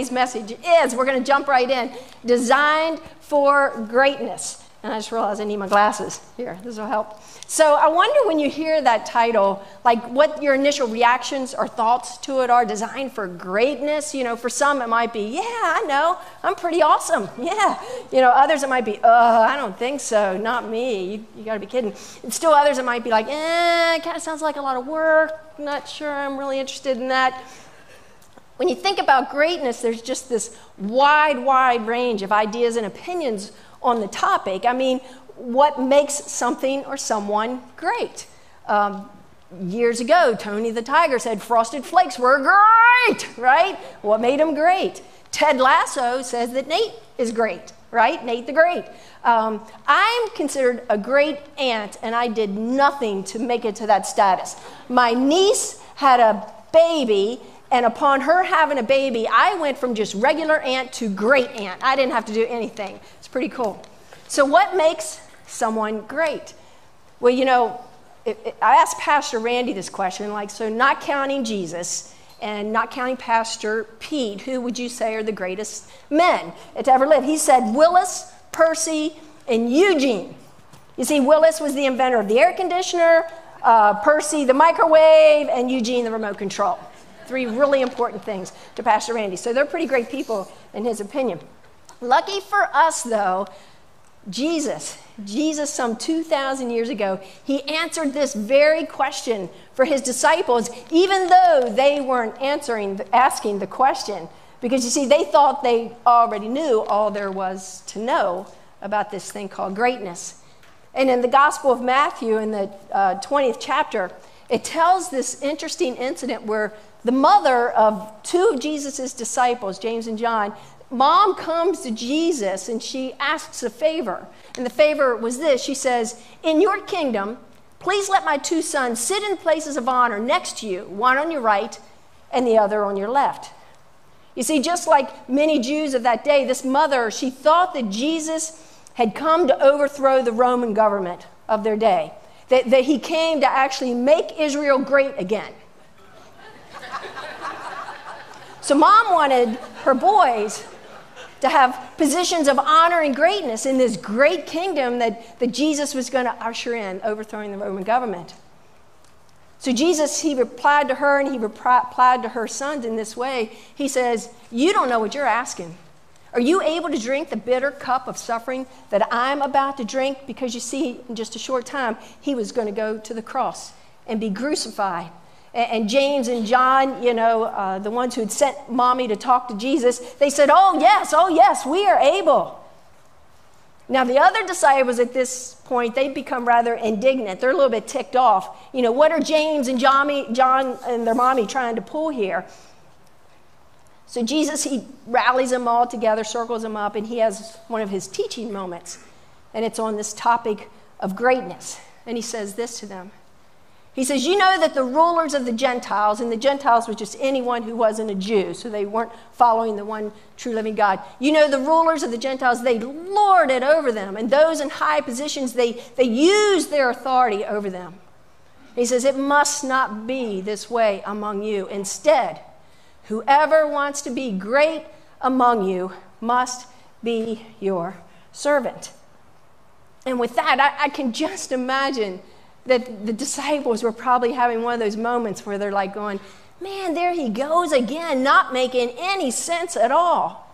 Today's message is, we're going to jump right in, designed for greatness. And I just realized I need my glasses. Here, this will help. So I wonder when you hear that title, like what your initial reactions or thoughts to it are, designed for greatness. You know, for some it might be, yeah, I know, I'm pretty awesome. Yeah. You know, others it might be, I don't think so, not me. You got to be kidding. And still others it might be like, it kind of sounds like a lot of work. Not sure I'm really interested in that. When you think about greatness, there's just this wide range of ideas and opinions on the topic. I mean, what makes something or someone great? Years ago, Tony the Tiger said Frosted Flakes were great, right? What made them great? Ted Lasso says that Nate is great, right? Nate the Great. I'm considered a great aunt, and I did nothing to make it to that status. My niece had a baby, and upon her having a baby, I went from just regular aunt to great aunt. I didn't have to do anything. It's pretty cool. So what makes someone great? Well, you know, I asked Pastor Randy this question, like, so not counting Jesus and not counting Pastor Pete, who would you say are the greatest men to ever live? He said Willis, Percy, and Eugene. You see, Willis was the inventor of the air conditioner, Percy the microwave, and Eugene the remote control. Three really important things to Pastor Randy. So they're pretty great people in his opinion. Lucky for us, though, Jesus some 2,000 years ago, he answered this very question for his disciples, even though they weren't asking the question. Because, you see, they thought they already knew all there was to know about this thing called greatness. And in the Gospel of Matthew, in the 20th chapter, it tells this interesting incident where the mother of two of Jesus' disciples, James and John, mom comes to Jesus and she asks a favor. And the favor was this. She says, "In your kingdom, please let my two sons sit in places of honor next to you, one on your right and the other on your left." You see, just like many Jews of that day, this mother, she thought that Jesus had come to overthrow the Roman government of their day, that he came to actually make Israel great again. So mom wanted her boys to have positions of honor and greatness in this great kingdom that Jesus was going to usher in, overthrowing the Roman government. So Jesus, he replied to her, and he replied to her sons in this way. He says, "You don't know what you're asking. Are you able to drink the bitter cup of suffering that I'm about to drink?" Because you see, in just a short time, he was going to go to the cross and be crucified. And James and John, you know, the ones who had sent mommy to talk to Jesus, they said, oh, yes, we are able." Now, the other disciples at this point, they become rather indignant. They're a little bit ticked off. You know, what are James and John and their mommy trying to pull here? So Jesus, he rallies them all together, circles them up, and he has one of his teaching moments. And it's on this topic of greatness. And he says this to them. He says, "You know that the rulers of the Gentiles," and the Gentiles was just anyone who wasn't a Jew, so they weren't following the one true living God. "You know the rulers of the Gentiles, they lord it over them, and those in high positions, they use their authority over them." He says, "It must not be this way among you. Instead, whoever wants to be great among you must be your servant." And with that, I can just imagine that the disciples were probably having one of those moments where they're like going, "Man, there he goes again, not making any sense at all.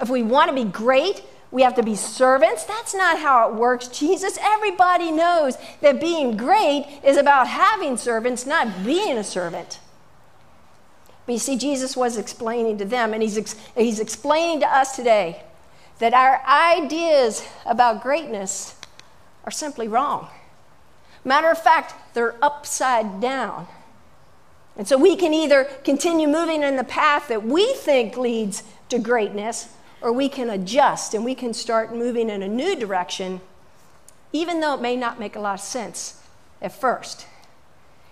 If we want to be great, we have to be servants. That's not how it works, Jesus. Everybody knows that being great is about having servants, not being a servant." But you see, Jesus was explaining to them, and he's explaining to us today that our ideas about greatness are simply wrong. Matter of fact, they're upside down. And so we can either continue moving in the path that we think leads to greatness, or we can adjust and we can start moving in a new direction, even though it may not make a lot of sense at first.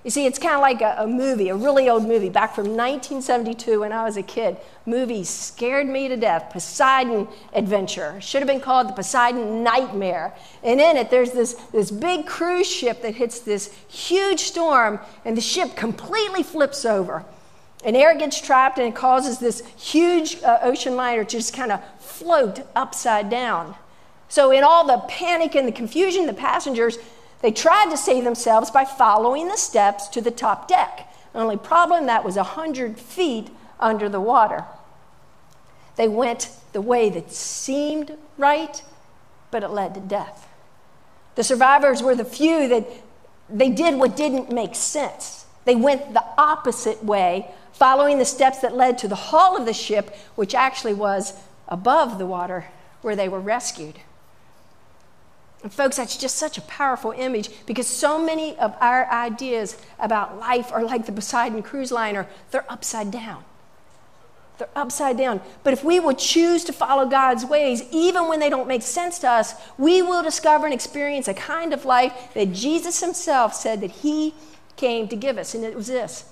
You see, it's kind of like a movie, a really old movie, back from 1972 when I was a kid. Movie scared me to death, Poseidon Adventure. Should have been called the Poseidon Nightmare. And in it, there's this big cruise ship that hits this huge storm, and the ship completely flips over. An air gets trapped and it causes this huge ocean liner to just kind of float upside down. So in all the panic and the confusion, the passengers, they tried to save themselves by following the steps to the top deck. The only problem, that was 100 feet under the water. They went the way that seemed right, but it led to death. The survivors were the few that they did what didn't make sense. They went the opposite way, following the steps that led to the hull of the ship, which actually was above the water where they were rescued. And folks, that's just such a powerful image, because so many of our ideas about life are like the Poseidon cruise liner. They're upside down. They're upside down. But if we will choose to follow God's ways, even when they don't make sense to us, we will discover and experience a kind of life that Jesus himself said that he came to give us, and it was this.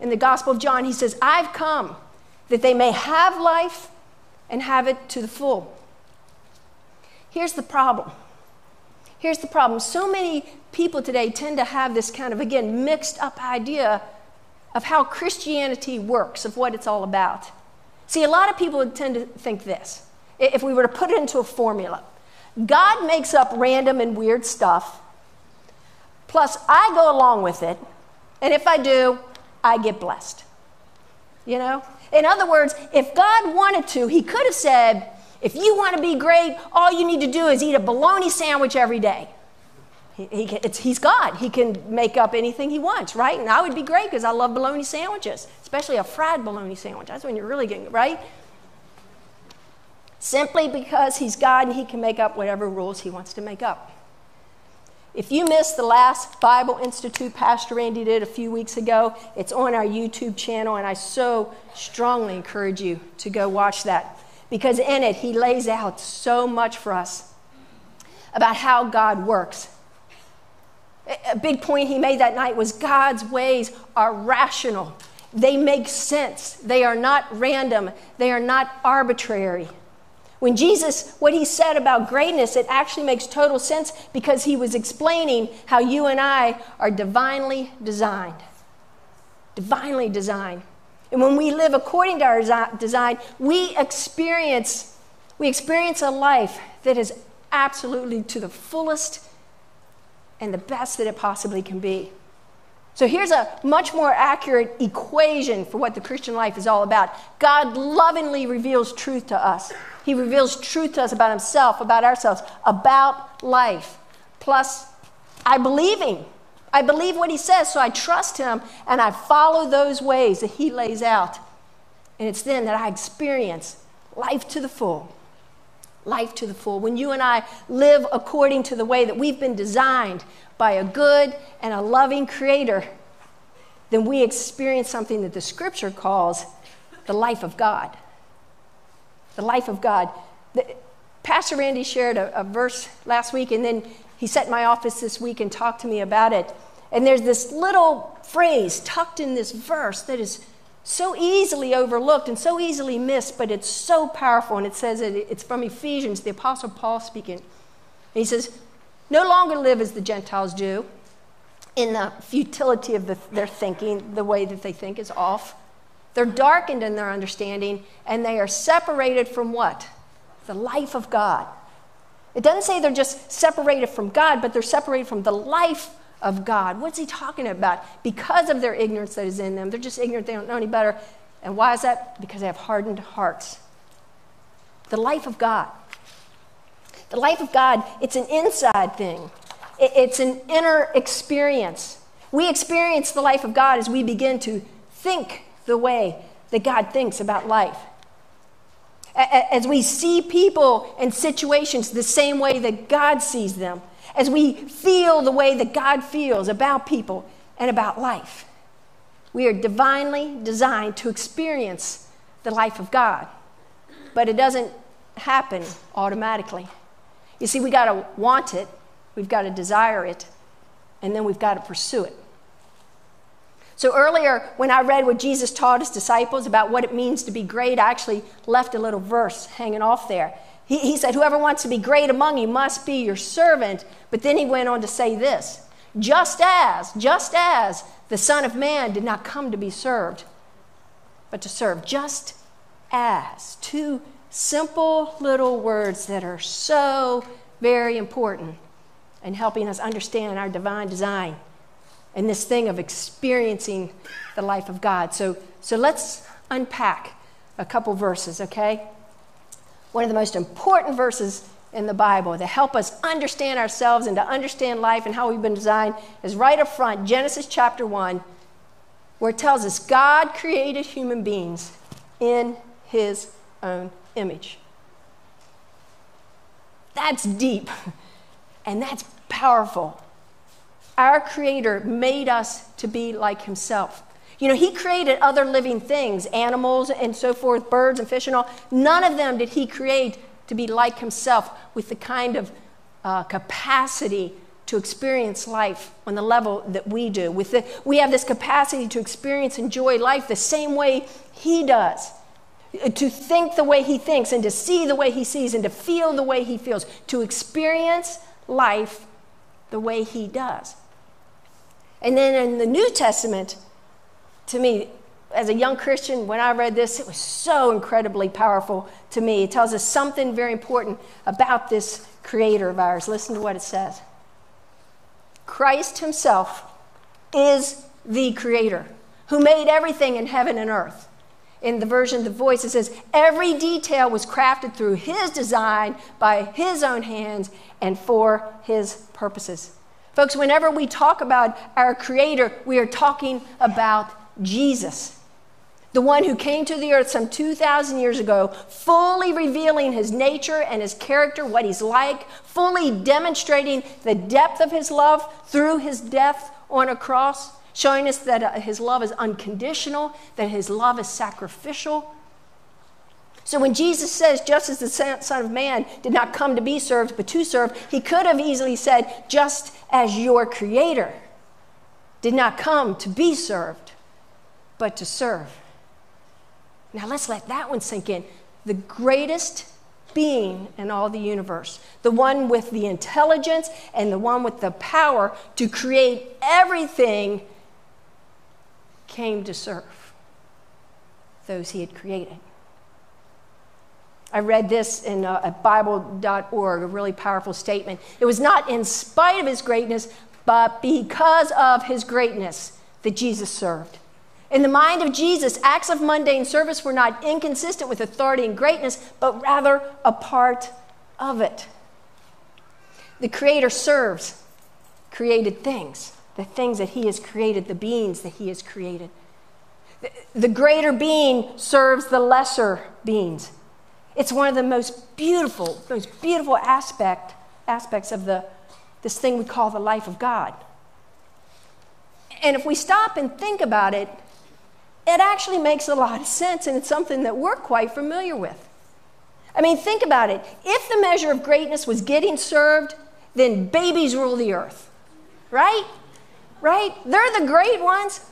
In the Gospel of John, he says, "I've come that they may have life and have it to the full." Here's the problem. Here's the problem. So many people today tend to have this kind of, again, mixed up idea of how Christianity works, of what it's all about. See, a lot of people tend to think this. If we were to put it into a formula, God makes up random and weird stuff, plus I go along with it, and if I do, I get blessed. You know? In other words, if God wanted to, he could have said, if you want to be great, all you need to do is eat a bologna sandwich every day. He's God. He can make up anything he wants, right? And I would be great because I love bologna sandwiches, especially a fried bologna sandwich. That's when you're really getting it, right? Simply because he's God and he can make up whatever rules he wants to make up. If you missed the last Bible Institute Pastor Randy did a few weeks ago, it's on our YouTube channel, and I so strongly encourage you to go watch that, because in it he lays out so much for us about how God works. A big point he made that night was God's ways are rational. They make sense. They are not random. They are not arbitrary. When Jesus, what he said about greatness, it actually makes total sense, because he was explaining how you and I are divinely designed. Divinely designed. And when we live according to our design, we experience a life that is absolutely to the fullest and the best that it possibly can be. So here's a much more accurate equation for what the Christian life is all about. God lovingly reveals truth to us. He reveals truth to us about himself, about ourselves, about life. Plus, I believe him. I believe what he says, so I trust him, and I follow those ways that he lays out. And it's then that I experience life to the full. Life to the full. When you and I live according to the way that we've been designed by a good and a loving creator, then we experience something that the scripture calls the life of God. The life of God. Pastor Randy shared a verse last week, and then he sat in my office this week and talked to me about it. And there's this little phrase tucked in this verse that is so easily overlooked and so easily missed, but it's so powerful. And it says it's from Ephesians, the Apostle Paul speaking. And he says, "No longer live as the Gentiles do, in the futility of their thinking." The way that they think is off. They're darkened in their understanding, and they are separated from what? The life of God. It doesn't say they're just separated from God, but they're separated from the life of God. What's he talking about? Because of their ignorance that is in them. They're just ignorant. They don't know any better. And why is that? Because they have hardened hearts. The life of God. The life of God, it's an inside thing. It's an inner experience. We experience the life of God as we begin to think the way that God thinks about life. As we see people and situations the same way that God sees them. As we feel the way that God feels about people and about life. We are divinely designed to experience the life of God. But it doesn't happen automatically. You see, we got to want it, we've got to desire it, and then we've got to pursue it. So earlier, when I read what Jesus taught his disciples about what it means to be great, I actually left a little verse hanging off there. He said, "Whoever wants to be great among you must be your servant." But then he went on to say this, just as the Son of Man did not come to be served, but to serve. Just as. Two simple little words that are so very important in helping us understand our divine design and this thing of experiencing the life of God. So let's unpack a couple verses, okay? One of the most important verses in the Bible that help us understand ourselves and to understand life and how we've been designed is right up front, Genesis chapter 1, where it tells us God created human beings in his own image. That's deep, and that's powerful. Our Creator made us to be like himself. You know, he created other living things, animals and so forth, birds and fish and all. None of them did he create to be like himself with the kind of capacity to experience life on the level that we do. We have this capacity to experience and enjoy life the same way he does, to think the way he thinks and to see the way he sees and to feel the way he feels, to experience life the way he does. And then in the New Testament, to me, as a young Christian, when I read this, it was so incredibly powerful to me. It tells us something very important about this Creator of ours. Listen to what it says. Christ himself is the Creator who made everything in heaven and earth. In the version of the Voice, it says, every detail was crafted through his design by his own hands and for his purposes. Folks, whenever we talk about our Creator, we are talking about Jesus, the one who came to the earth some 2,000 years ago, fully revealing his nature and his character, what he's like, fully demonstrating the depth of his love through his death on a cross, showing us that his love is unconditional, that his love is sacrificial. So when Jesus says, just as the Son of Man did not come to be served, but to serve, he could have easily said, just as your Creator did not come to be served, but to serve. Now let's let that one sink in. The greatest being in all the universe, the one with the intelligence and the one with the power to create everything, came to serve those he had created. I read this in a Bible.org, a really powerful statement. It was not in spite of his greatness, but because of his greatness that Jesus served. In the mind of Jesus, acts of mundane service were not inconsistent with authority and greatness, but rather a part of it. The Creator serves created things, the things that he has created, the beings that he has created. The greater being serves the lesser beings. It's one of the most beautiful aspects of this thing we call the life of God. And if we stop and think about it, it actually makes a lot of sense, and it's something that we're quite familiar with. I mean, think about it. If the measure of greatness was getting served, then babies rule the earth, right? Right? They're the great ones.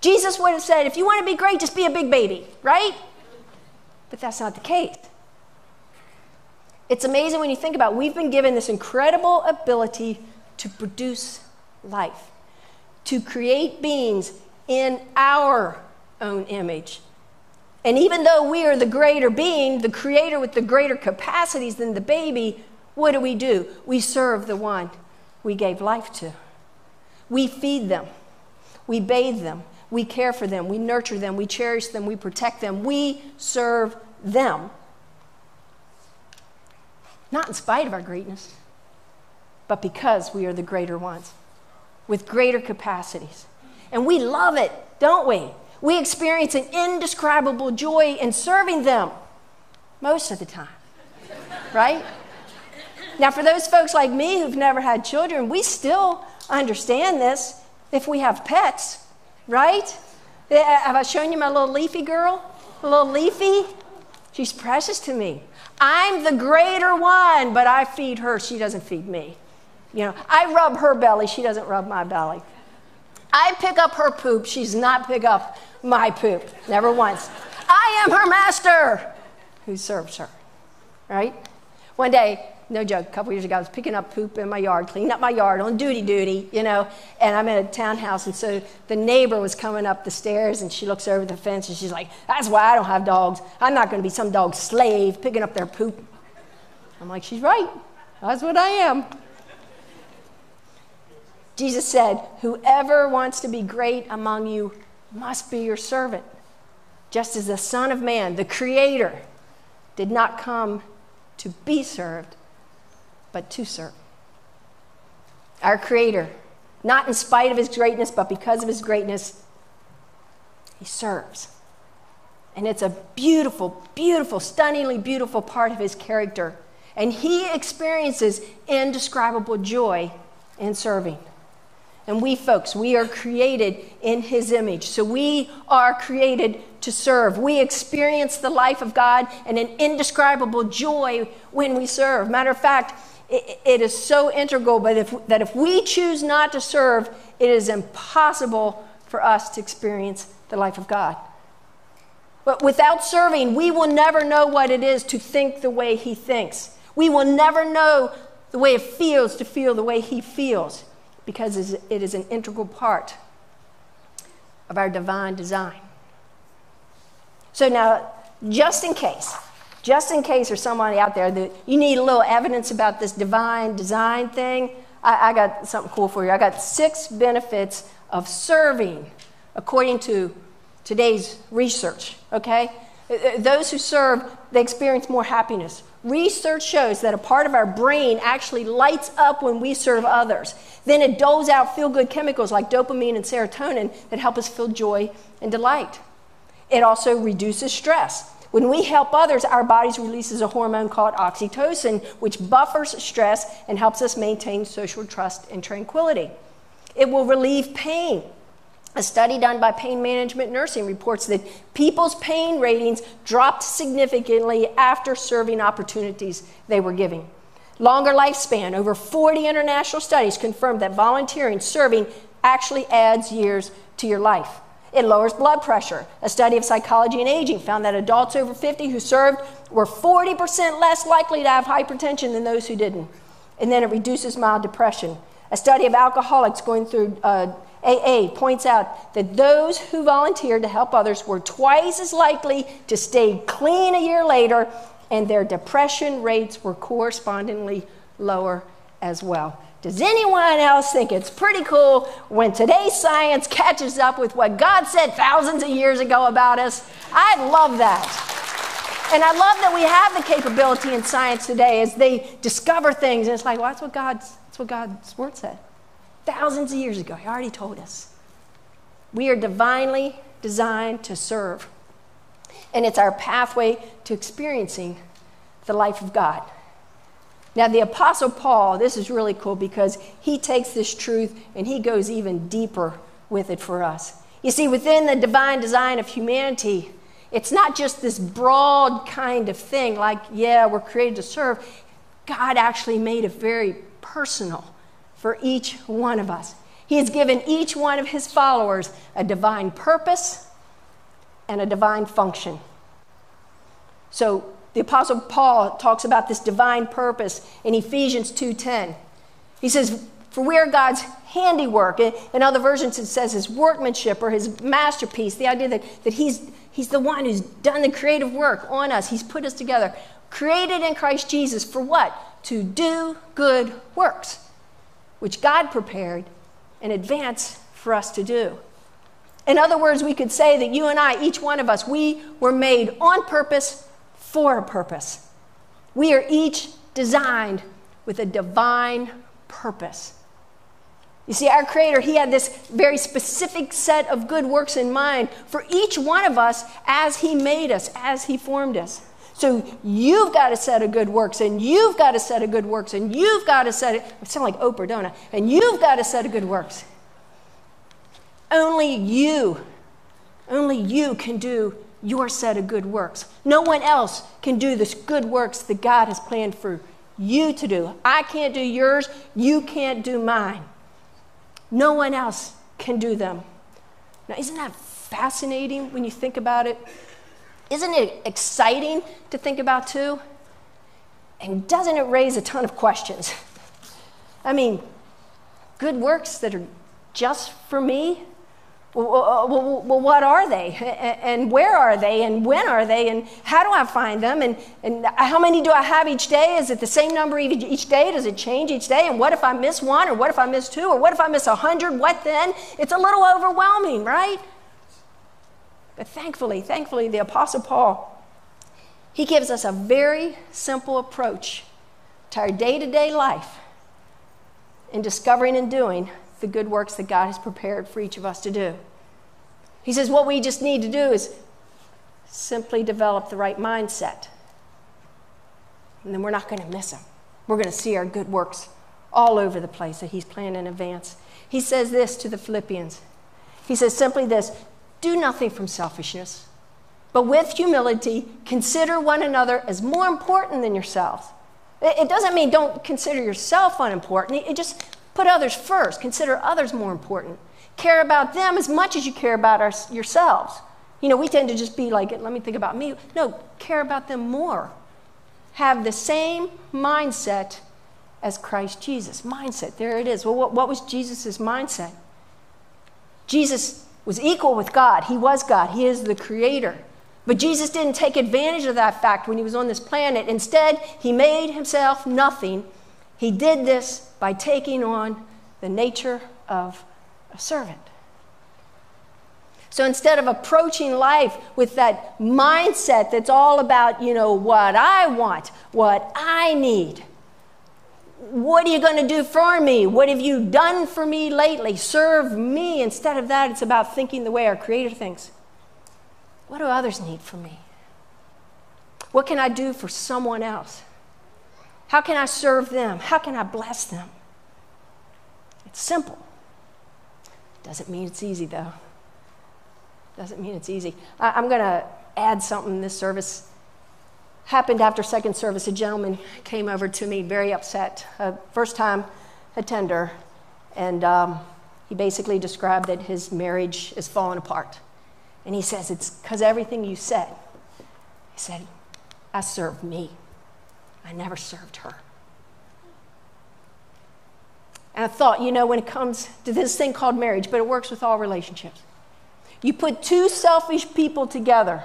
Jesus would have said, if you want to be great, just be a big baby, right? But that's not the case. It's amazing when you think about it. We've been given this incredible ability to produce life, to create beings in our own image. And even though we are the greater being, the Creator with the greater capacities than the baby, what do? We serve the one we gave life to. We feed them. We bathe them. We care for them. We nurture them. We cherish them. We protect them. We serve them. Not in spite of our greatness, but because we are the greater ones with greater capacities. And we love it, don't we? We experience an indescribable joy in serving them most of the time, right? Now, for those folks like me who've never had children, we still understand this if we have pets, right? Have I shown you my little leafy girl? Little Leafy? She's precious to me. I'm the greater one, but I feed her. She doesn't feed me. You know, I rub her belly. She doesn't rub my belly. I pick up her poop. She's not pick up my poop. Never once. I am her master who serves her, right? One day, no joke, a couple years ago, I was picking up poop in my yard, cleaning up my yard on duty, you know, and I'm in a townhouse, and so the neighbor was coming up the stairs, and she looks over the fence, and she's like, that's why I don't have dogs. I'm not going to be some dog's slave picking up their poop. I'm like, she's right. That's what I am. Jesus said, whoever wants to be great among you must be your servant, just as the Son of Man, the Creator, did not come to be served, but to serve. Our Creator, not in spite of his greatness, but because of his greatness, he serves. And it's a beautiful, beautiful, stunningly beautiful part of his character. And he experiences indescribable joy in serving. And we folks, we are created in his image. So we are created to serve. We experience the life of God and an indescribable joy when we serve. Matter of fact, it is so integral that if we choose not to serve, it is impossible for us to experience the life of God. But without serving, we will never know what it is to think the way he thinks. We will never know the way it feels to feel the way he feels, because it is an integral part of our divine design. So now, just in case there's somebody out there that you need a little evidence about this divine design thing, I got something cool for you. I got 6 benefits of serving according to today's research, okay? Those who serve, they experience more happiness. Research shows that a part of our brain actually lights up when we serve others. Then it doles out feel-good chemicals like dopamine and serotonin that help us feel joy and delight. It also reduces stress. When we help others, our body releases a hormone called oxytocin, which buffers stress and helps us maintain social trust and tranquility. It will relieve pain. A study done by Pain Management Nursing reports that people's pain ratings dropped significantly after serving opportunities they were giving. Longer lifespan. Over 40 international studies confirmed that volunteering, serving, actually adds years to your life. It lowers blood pressure. A study of Psychology and Aging found that adults over 50 who served were 40% less likely to have hypertension than those who didn't. And then it reduces mild depression. A study of alcoholics going through AA points out that those who volunteered to help others were twice as likely to stay clean a year later, and their depression rates were correspondingly lower as well. Does anyone else think it's pretty cool when today's science catches up with what God said thousands of years ago about us? I love that. And I love that we have the capability in science today as they discover things, and it's like, well, that's what God's word said. Thousands of years ago, he already told us. We are divinely designed to serve. And it's our pathway to experiencing the life of God. Now, the Apostle Paul, this is really cool because he takes this truth and he goes even deeper with it for us. You see, within the divine design of humanity, it's not just this broad kind of thing like, yeah, we're created to serve. God actually made it very personal for each one of us. He has given each one of his followers a divine purpose and a divine function. So the Apostle Paul talks about this divine purpose in Ephesians 2:10. He says, for we are God's handiwork. In other versions it says his workmanship or his masterpiece, the idea that he's the one who's done the creative work on us. He's put us together. Created in Christ Jesus for what? To do good works, which God prepared in advance for us to do. In other words, we could say that you and I, each one of us, we were made on purpose for a purpose. We are each designed with a divine purpose. You see, our Creator, he had this very specific set of good works in mind for each one of us as he made us, as he formed us. So you've got a set of good works, and you've got a set of good works, and you've got a set of... I sound like Oprah, don't I? And you've got a set of good works. Only you can do your set of good works. No one else can do the good works that God has planned for you to do. I can't do yours. You can't do mine. No one else can do them. Now, isn't that fascinating when you think about it? Isn't it exciting to think about, too? And doesn't it raise a ton of questions? I mean, good works that are just for me? Well, what are they? And where are they? And when are they? And how do I find them? And how many do I have each day? Is it the same number each day? Does it change each day? And what if I miss one? Or what if I miss two? Or what if I miss 100? What then? It's a little overwhelming, right? But thankfully, the Apostle Paul, he gives us a very simple approach to our day-to-day life in discovering and doing the good works that God has prepared for each of us to do. He says what we just need to do is simply develop the right mindset. And then we're not going to miss him. We're going to see our good works all over the place that he's planned in advance. He says this to the Philippians. He says simply this, do nothing from selfishness, but with humility consider one another as more important than yourselves. It doesn't mean don't consider yourself unimportant. It just put others first. Consider others more important. Care about them as much as you care about yourselves. You know, we tend to just be like, let me think about me. No, care about them more. Have the same mindset as Christ Jesus. Mindset, there it is. Well, what was Jesus' mindset? Jesus was equal with God. He was God. He is the creator. But Jesus didn't take advantage of that fact when he was on this planet. Instead, he made himself nothing. He did this by taking on the nature of a servant. So instead of approaching life with that mindset that's all about, you know, what I want, what I need, what are you going to do for me? What have you done for me lately? Serve me. Instead of that, it's about thinking the way our Creator thinks. What do others need from me? What can I do for someone else? How can I serve them? How can I bless them? It's simple. Doesn't mean it's easy, though. Doesn't mean it's easy. I'm going to add something. This service happened after second service. A gentleman came over to me very upset, a first-time attender, and he basically described that his marriage is falling apart. And he says, it's because everything you said. He said, I serve me. I never served her. And I thought, you know, when it comes to this thing called marriage, but it works with all relationships. You put two selfish people together.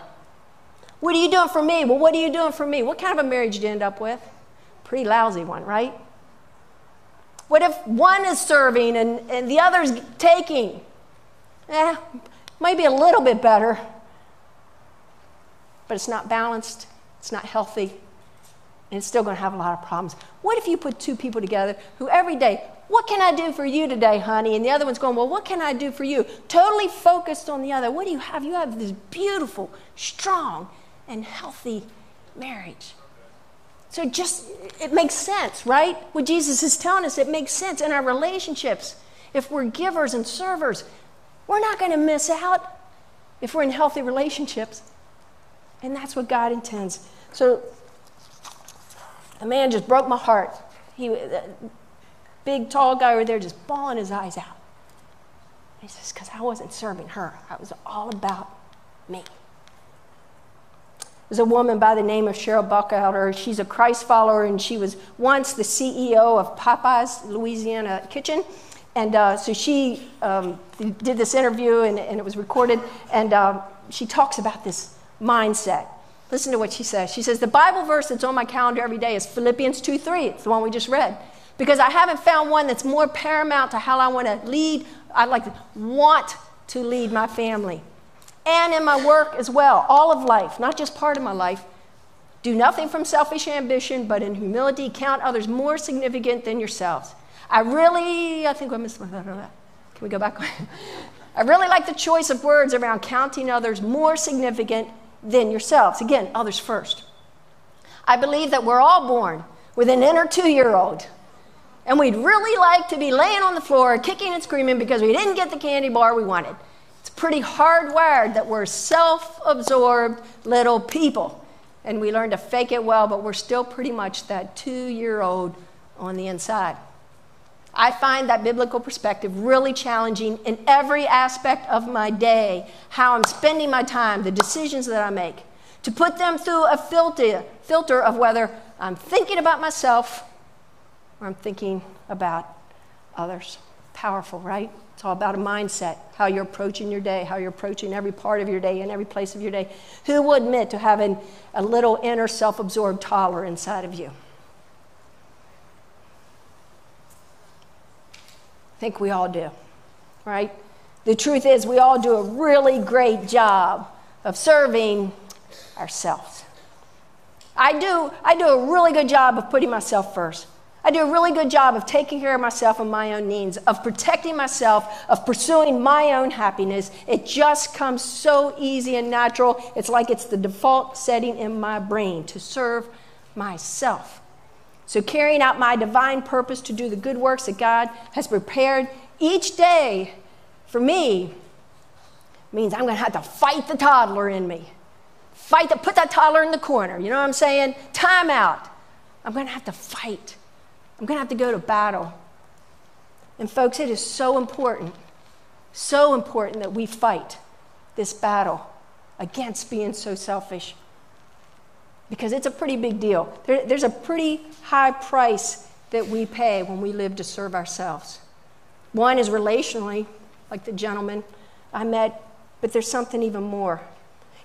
What are you doing for me? Well, what are you doing for me? What kind of a marriage did you end up with? Pretty lousy one, right? What if one is serving and the other's taking? Might be a little bit better, but it's not balanced. It's not healthy. And it's still going to have a lot of problems. What if you put two people together who every day, what can I do for you today, honey? And the other one's going, well, what can I do for you? Totally focused on the other. What do you have? You have this beautiful, strong, and healthy marriage. So just, it makes sense, right? What Jesus is telling us, it makes sense in our relationships. If we're givers and servers, we're not going to miss out if we're in healthy relationships. And that's what God intends. So the man just broke my heart. He, big, tall guy over there just bawling his eyes out. He says, because I wasn't serving her. It was all about me. There's a woman by the name of Cheryl Buckholder. She's a Christ follower, and she was once the CEO of Papa's Louisiana Kitchen. And so she did this interview, and it was recorded. And she talks about this mindset. Listen to what she says. She says, the Bible verse that's on my calendar every day is Philippians 2:3. It's the one we just read. Because I haven't found one that's more paramount to how I want to lead. Want to lead my family. And in my work as well, all of life, not just part of my life. Do nothing from selfish ambition, but in humility count others more significant than yourselves. I think I missed one. Can we go back? I really like the choice of words around counting others more significant than yourselves. Again, others first. I believe that we're all born with an inner 2-year-old, and we'd really like to be laying on the floor, kicking and screaming because we didn't get the candy bar we wanted. It's pretty hardwired that we're self-absorbed little people, and we learn to fake it well, but we're still pretty much that 2-year-old on the inside. I find that biblical perspective really challenging in every aspect of my day, how I'm spending my time, the decisions that I make, to put them through a filter of whether I'm thinking about myself or I'm thinking about others. Powerful, right? It's all about a mindset, how you're approaching your day, how you're approaching every part of your day and every place of your day. Who would admit to having a little inner self-absorbed toddler inside of you? I think we all do, right? The truth is we all do a really great job of serving ourselves. I do a really good job of putting myself first. I do a really good job of taking care of myself and my own needs, of protecting myself, of pursuing my own happiness. It just comes so easy and natural. It's like it's the default setting in my brain to serve myself. So carrying out my divine purpose to do the good works that God has prepared each day for me means I'm going to have to fight the toddler in me. Put that toddler in the corner. You know what I'm saying? Time out. I'm going to have to fight. I'm going to have to go to battle. And folks, it is so important that we fight this battle against being so selfish, because it's a pretty big deal. There's a pretty high price that we pay when we live to serve ourselves. One is relationally, like the gentleman I met, but there's something even more.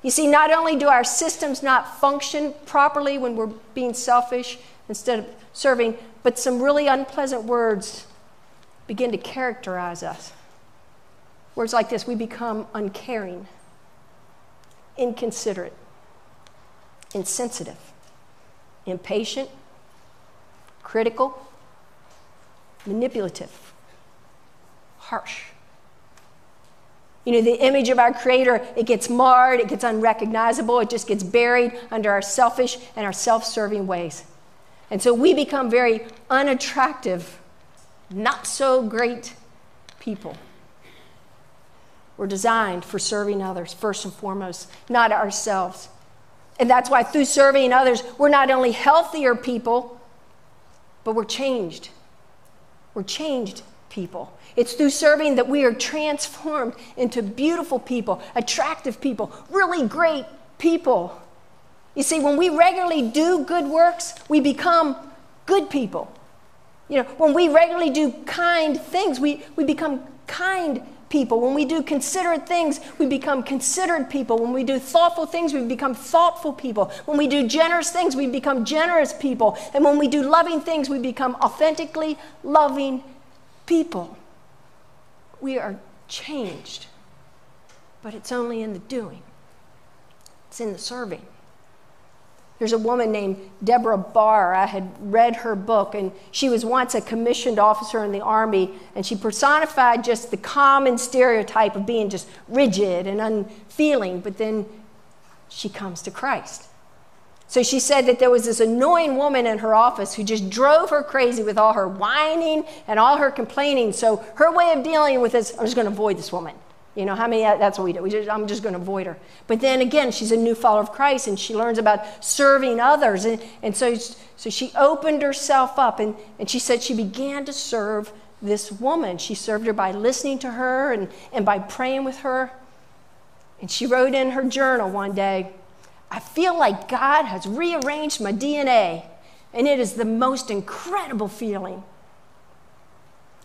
You see, not only do our systems not function properly when we're being selfish instead of serving, but some really unpleasant words begin to characterize us. Words like this: we become uncaring, inconsiderate, insensitive, impatient, critical, manipulative, harsh. You know, the image of our Creator, it gets marred, it gets unrecognizable, it just gets buried under our selfish and our self-serving ways. And so we become very unattractive, not so great people. We're designed for serving others, first and foremost, not ourselves. And that's why through serving others, we're not only healthier people, but we're changed. We're changed people. It's through serving that we are transformed into beautiful people, attractive people, really great people. You see, when we regularly do good works, we become good people. You know, when we regularly do kind things, we become kind people. When we do considerate things, we become considerate people. When we do thoughtful things, we become thoughtful people. When we do generous things, we become generous people. And when we do loving things, we become authentically loving people. We are changed, but it's only in the doing. It's in the serving. There's a woman named Deborah Barr. I had read her book, and she was once a commissioned officer in the Army, and she personified just the common stereotype of being just rigid and unfeeling, but then she comes to Christ. So she said that there was this annoying woman in her office who just drove her crazy with all her whining and all her complaining. So her way of dealing with this, I'm just going to avoid this woman. You know, how many, that's what we do. I'm just going to avoid her. But then again, she's a new follower of Christ, and she learns about serving others. And so she opened herself up, and she said she began to serve this woman. She served her by listening to her and by praying with her. And she wrote in her journal one day, "I feel like God has rearranged my DNA, and it is the most incredible feeling."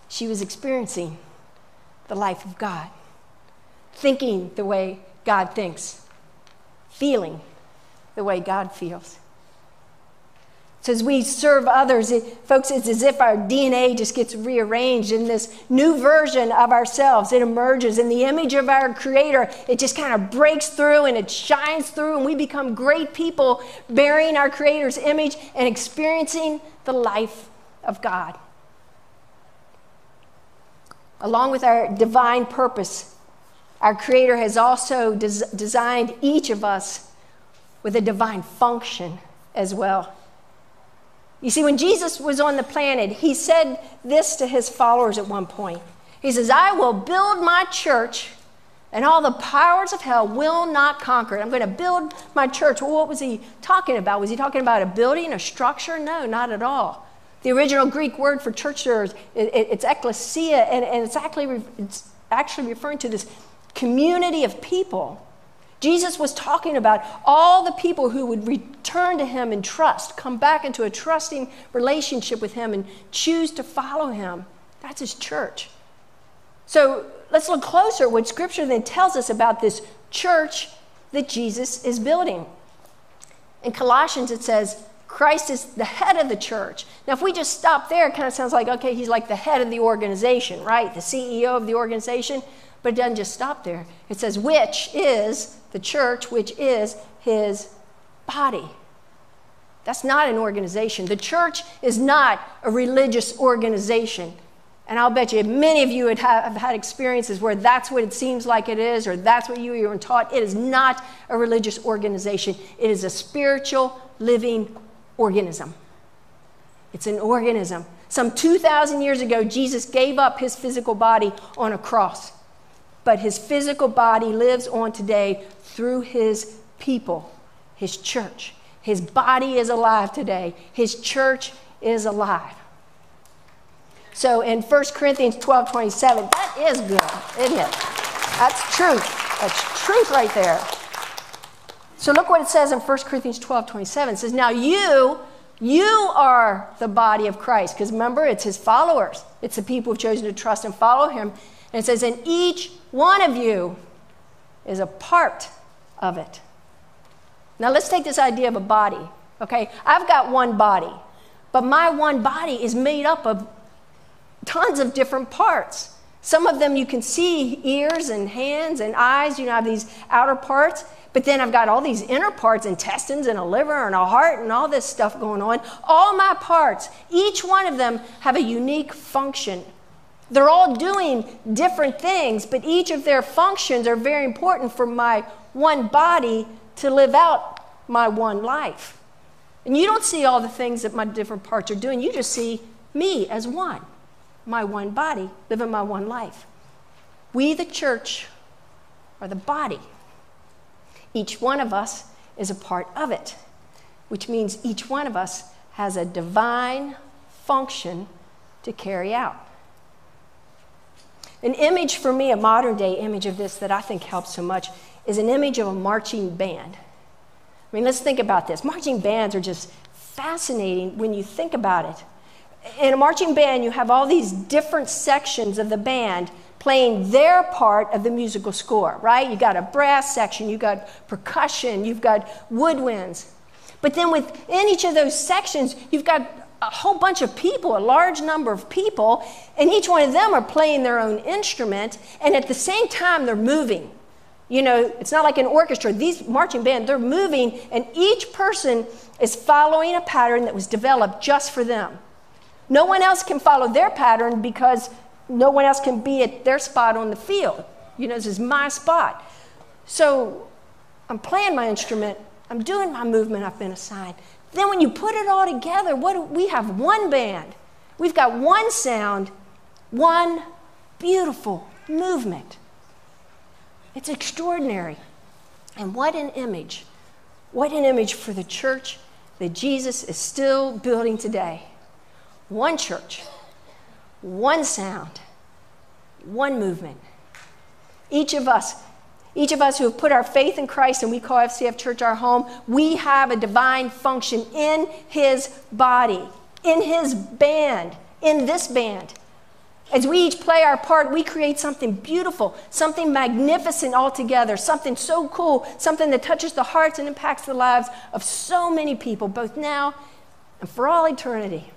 She was experiencing the life of God, thinking the way God thinks, feeling the way God feels. So as we serve others, folks, it's as if our DNA just gets rearranged in this new version of ourselves. It emerges in the image of our Creator. It just kind of breaks through and it shines through, and we become great people bearing our Creator's image and experiencing the life of God. Along with our divine purpose, our Creator has also designed each of us with a divine function as well. You see, when Jesus was on the planet, he said this to his followers at one point. He says, "I will build my church, and all the powers of hell will not conquer it." I'm going to build my church. Well, what was he talking about? Was he talking about a building, a structure? No, not at all. The original Greek word for church, it's ekklesia, and it's actually referring to this community of people Jesus was talking about all the people who would return to him in trust, come back into a trusting relationship with him and choose to follow him. That's his church. So let's look closer at what Scripture then tells us about this church that Jesus is building. In Colossians, it says, Christ is the head of the church. Now, if we just stop there, it kind of sounds like, okay, he's like the head of the organization, right? The CEO of the organization. But it doesn't just stop there. It says, which is the church, which is his body. That's not an organization. The church is not a religious organization. And I'll bet you many of you would have had experiences where that's what it seems like it is, or that's what you were taught. It is not a religious organization. It is a spiritual, living organism. It's an organism. Some 2,000 years ago, Jesus gave up his physical body on a cross. But his physical body lives on today through his people, his church. His body is alive today. His church is alive. So in 1 Corinthians 12:27, that is good, isn't it? That's truth. That's truth right there. So look what it says in 1 Corinthians 12:27. It says, now you are the body of Christ. Because remember, it's his followers. It's the people who've chosen to trust and follow him. And it says, and each one of you is a part of it. Now let's take this idea of a body, okay? I've got one body, but my one body is made up of tons of different parts. Some of them you can see, ears and hands and eyes, you know, I have these outer parts, but then I've got all these inner parts, intestines and a liver and a heart and all this stuff going on. All my parts, each one of them have a unique function. They're all doing different things, but each of their functions are very important for my one body to live out my one life. And you don't see all the things that my different parts are doing. You just see me as one. My one body, living my one life. We, the church, are the body. Each one of us is a part of it, which means each one of us has a divine function to carry out. An image for me, a modern day image of this that I think helps so much, is an image of a marching band. I mean, let's think about this. Marching bands are just fascinating when you think about it. In a marching band, you have all these different sections of the band playing their part of the musical score, right? You've got a brass section, you've got percussion, you've got woodwinds. But then within each of those sections, you've got a whole bunch of people, a large number of people, and each one of them are playing their own instrument, and at the same time, they're moving. You know, it's not like an orchestra. These marching bands, they're moving, and each person is following a pattern that was developed just for them. No one else can follow their pattern because no one else can be at their spot on the field. You know, this is my spot. So I'm playing my instrument. I'm doing my movement I've been assigned. Then when you put it all together, we have one band. We've got one sound, one beautiful movement. It's extraordinary. And what an image. What an image for the church that Jesus is still building today. One church, one sound, one movement. Each of us who have put our faith in Christ and we call FCF Church our home, we have a divine function in his body, in his band, in this band. As we each play our part, we create something beautiful, something magnificent altogether, something so cool, something that touches the hearts and impacts the lives of so many people, both now and for all eternity.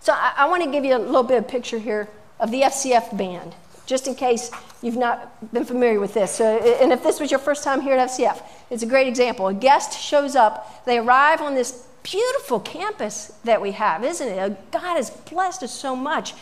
So I want to give you a little bit of picture here of the FCF band, just in case you've not been familiar with this. So, and if this was your first time here at FCF, it's a great example. A guest shows up. They arrive on this beautiful campus that we have, isn't it? God has blessed us so much.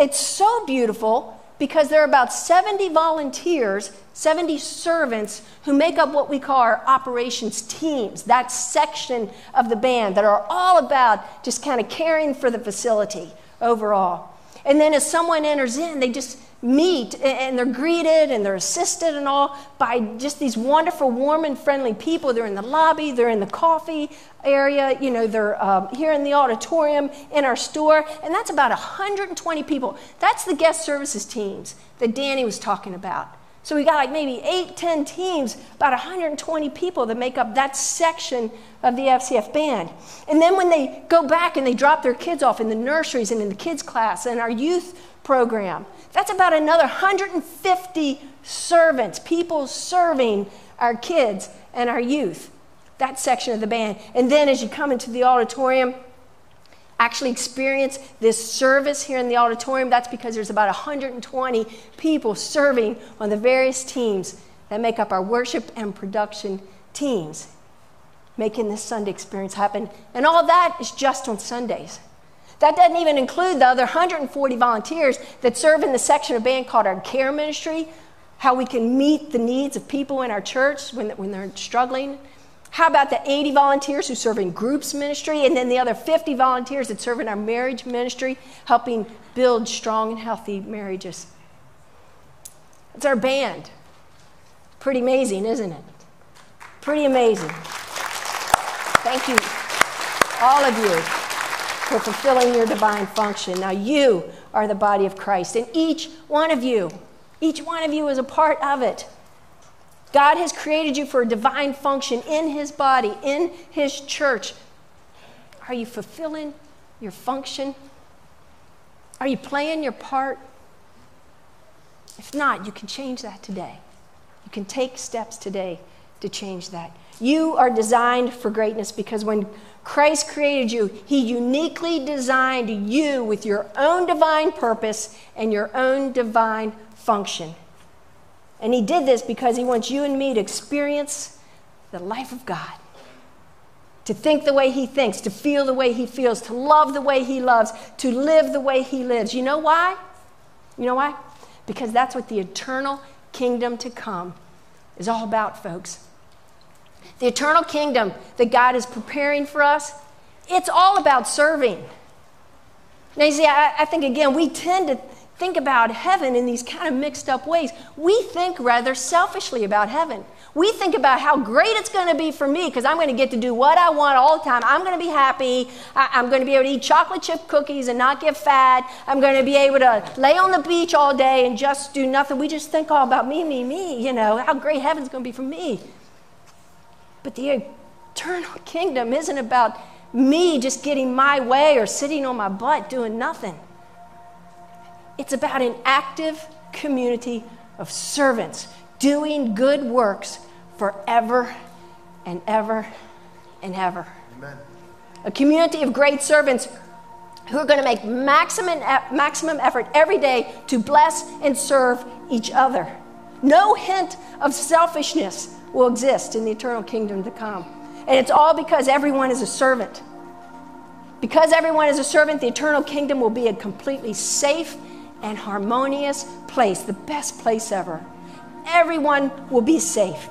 It's so beautiful because there are about 70 volunteers, 70 servants who make up what we call our operations teams, that section of the band that are all about just kind of caring for the facility overall. And then as someone enters in, they just meet and they're greeted and they're assisted and all by just these wonderful, warm and friendly people. They're in the lobby, they're in the coffee area, you know, they're here in the auditorium, in our store, and that's about 120 people. That's the guest services teams that Danny was talking about. So we got like maybe 8-10 teams, about 120 people that make up that section of the FCF band. And then when they go back and they drop their kids off in the nurseries and in the kids class and our youth program, that's about another 150 servants, people serving our kids and our youth, that section of the band. And then as you come into the auditorium, actually experience this service here in the auditorium, that's because there's about 120 people serving on the various teams that make up our worship and production teams, making this Sunday experience happen. And all that is just on Sundays. That doesn't even include the other 140 volunteers that serve in the section of band called our care ministry, how we can meet the needs of people in our church when they're struggling. How about the 80 volunteers who serve in groups ministry, and then the other 50 volunteers that serve in our marriage ministry, helping build strong and healthy marriages? It's our band. Pretty amazing, isn't it? Pretty amazing. Thank you, all of you, for fulfilling your divine function. Now you are the body of Christ, and each one of you is a part of it. God has created you for a divine function in his body, in his church. Are you fulfilling your function? Are you playing your part? If not, you can change that today. You can take steps today to change that. You are designed for greatness because when Christ created you, he uniquely designed you with your own divine purpose and your own divine function. And he did this because he wants you and me to experience the life of God, to think the way he thinks, to feel the way he feels, to love the way he loves, to live the way he lives. You know why? You know why? Because that's what the eternal kingdom to come is all about, folks. The eternal kingdom that God is preparing for us, it's all about serving. Now, you see, I think, again, we tend to think about heaven in these kind of mixed up ways. We think rather selfishly about heaven. We think about how great it's going to be for me because I'm going to get to do what I want all the time. I'm going to be happy. I'm going to be able to eat chocolate chip cookies and not get fat. I'm going to be able to lay on the beach all day and just do nothing. We just think all about me, you know, how great heaven's going to be for me. But the eternal kingdom isn't about me just getting my way or sitting on my butt doing nothing. It's about an active community of servants doing good works forever and ever and ever. Amen. A community of great servants who are going to make maximum effort every day to bless and serve each other. No hint of selfishness will exist in the eternal kingdom to come. And it's all because everyone is a servant. Because everyone is a servant, the eternal kingdom will be a completely safe and harmonious place, the best place ever. Everyone will be safe.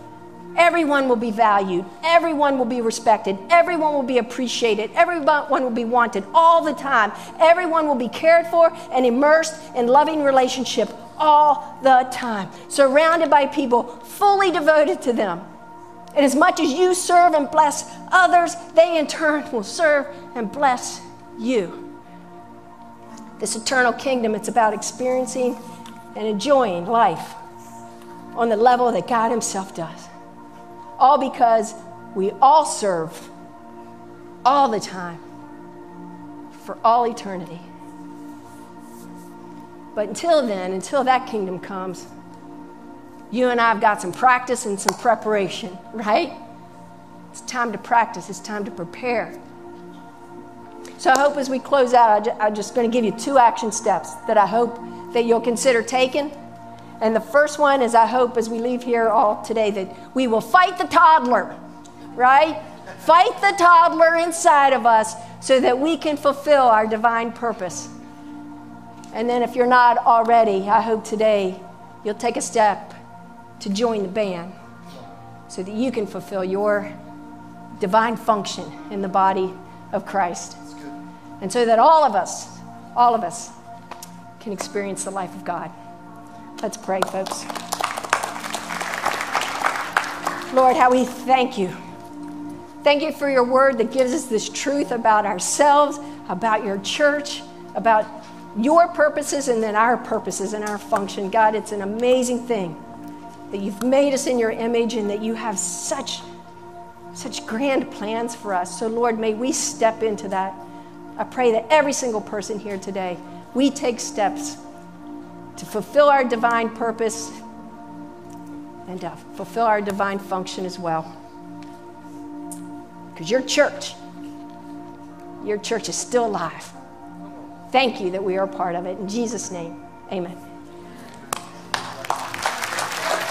Everyone will be valued. Everyone will be respected. Everyone will be appreciated. Everyone will be wanted all the time. Everyone will be cared for and immersed in loving relationship all the time, surrounded by people fully devoted to them. And as much as you serve and bless others, they in turn will serve and bless you. This eternal kingdom, it's about experiencing and enjoying life on the level that God himself does. All because we all serve all the time for all eternity. But until then, until that kingdom comes, you and I have got some practice and some preparation, right? It's time to practice. It's time to prepare. So I hope as we close out, I'm just going to give you 2 action steps that I hope that you'll consider taking. And the first one is I hope as we leave here all today that we will fight the toddler, right? Fight the toddler inside of us so that we can fulfill our divine purpose. And then if you're not already, I hope today you'll take a step to join the band so that you can fulfill your divine function in the body of Christ. And so that all of us can experience the life of God. Let's pray, folks. Lord, how we thank you. Thank you for your word that gives us this truth about ourselves, about your church, about your purposes, and then our purposes and our function. God, it's an amazing thing that you've made us in your image and that you have such grand plans for us. So, Lord, may we step into that. I pray that every single person here today, we take steps to fulfill our divine purpose and to fulfill our divine function as well. Because your church is still alive. Thank you that we are a part of it. In Jesus' name, amen.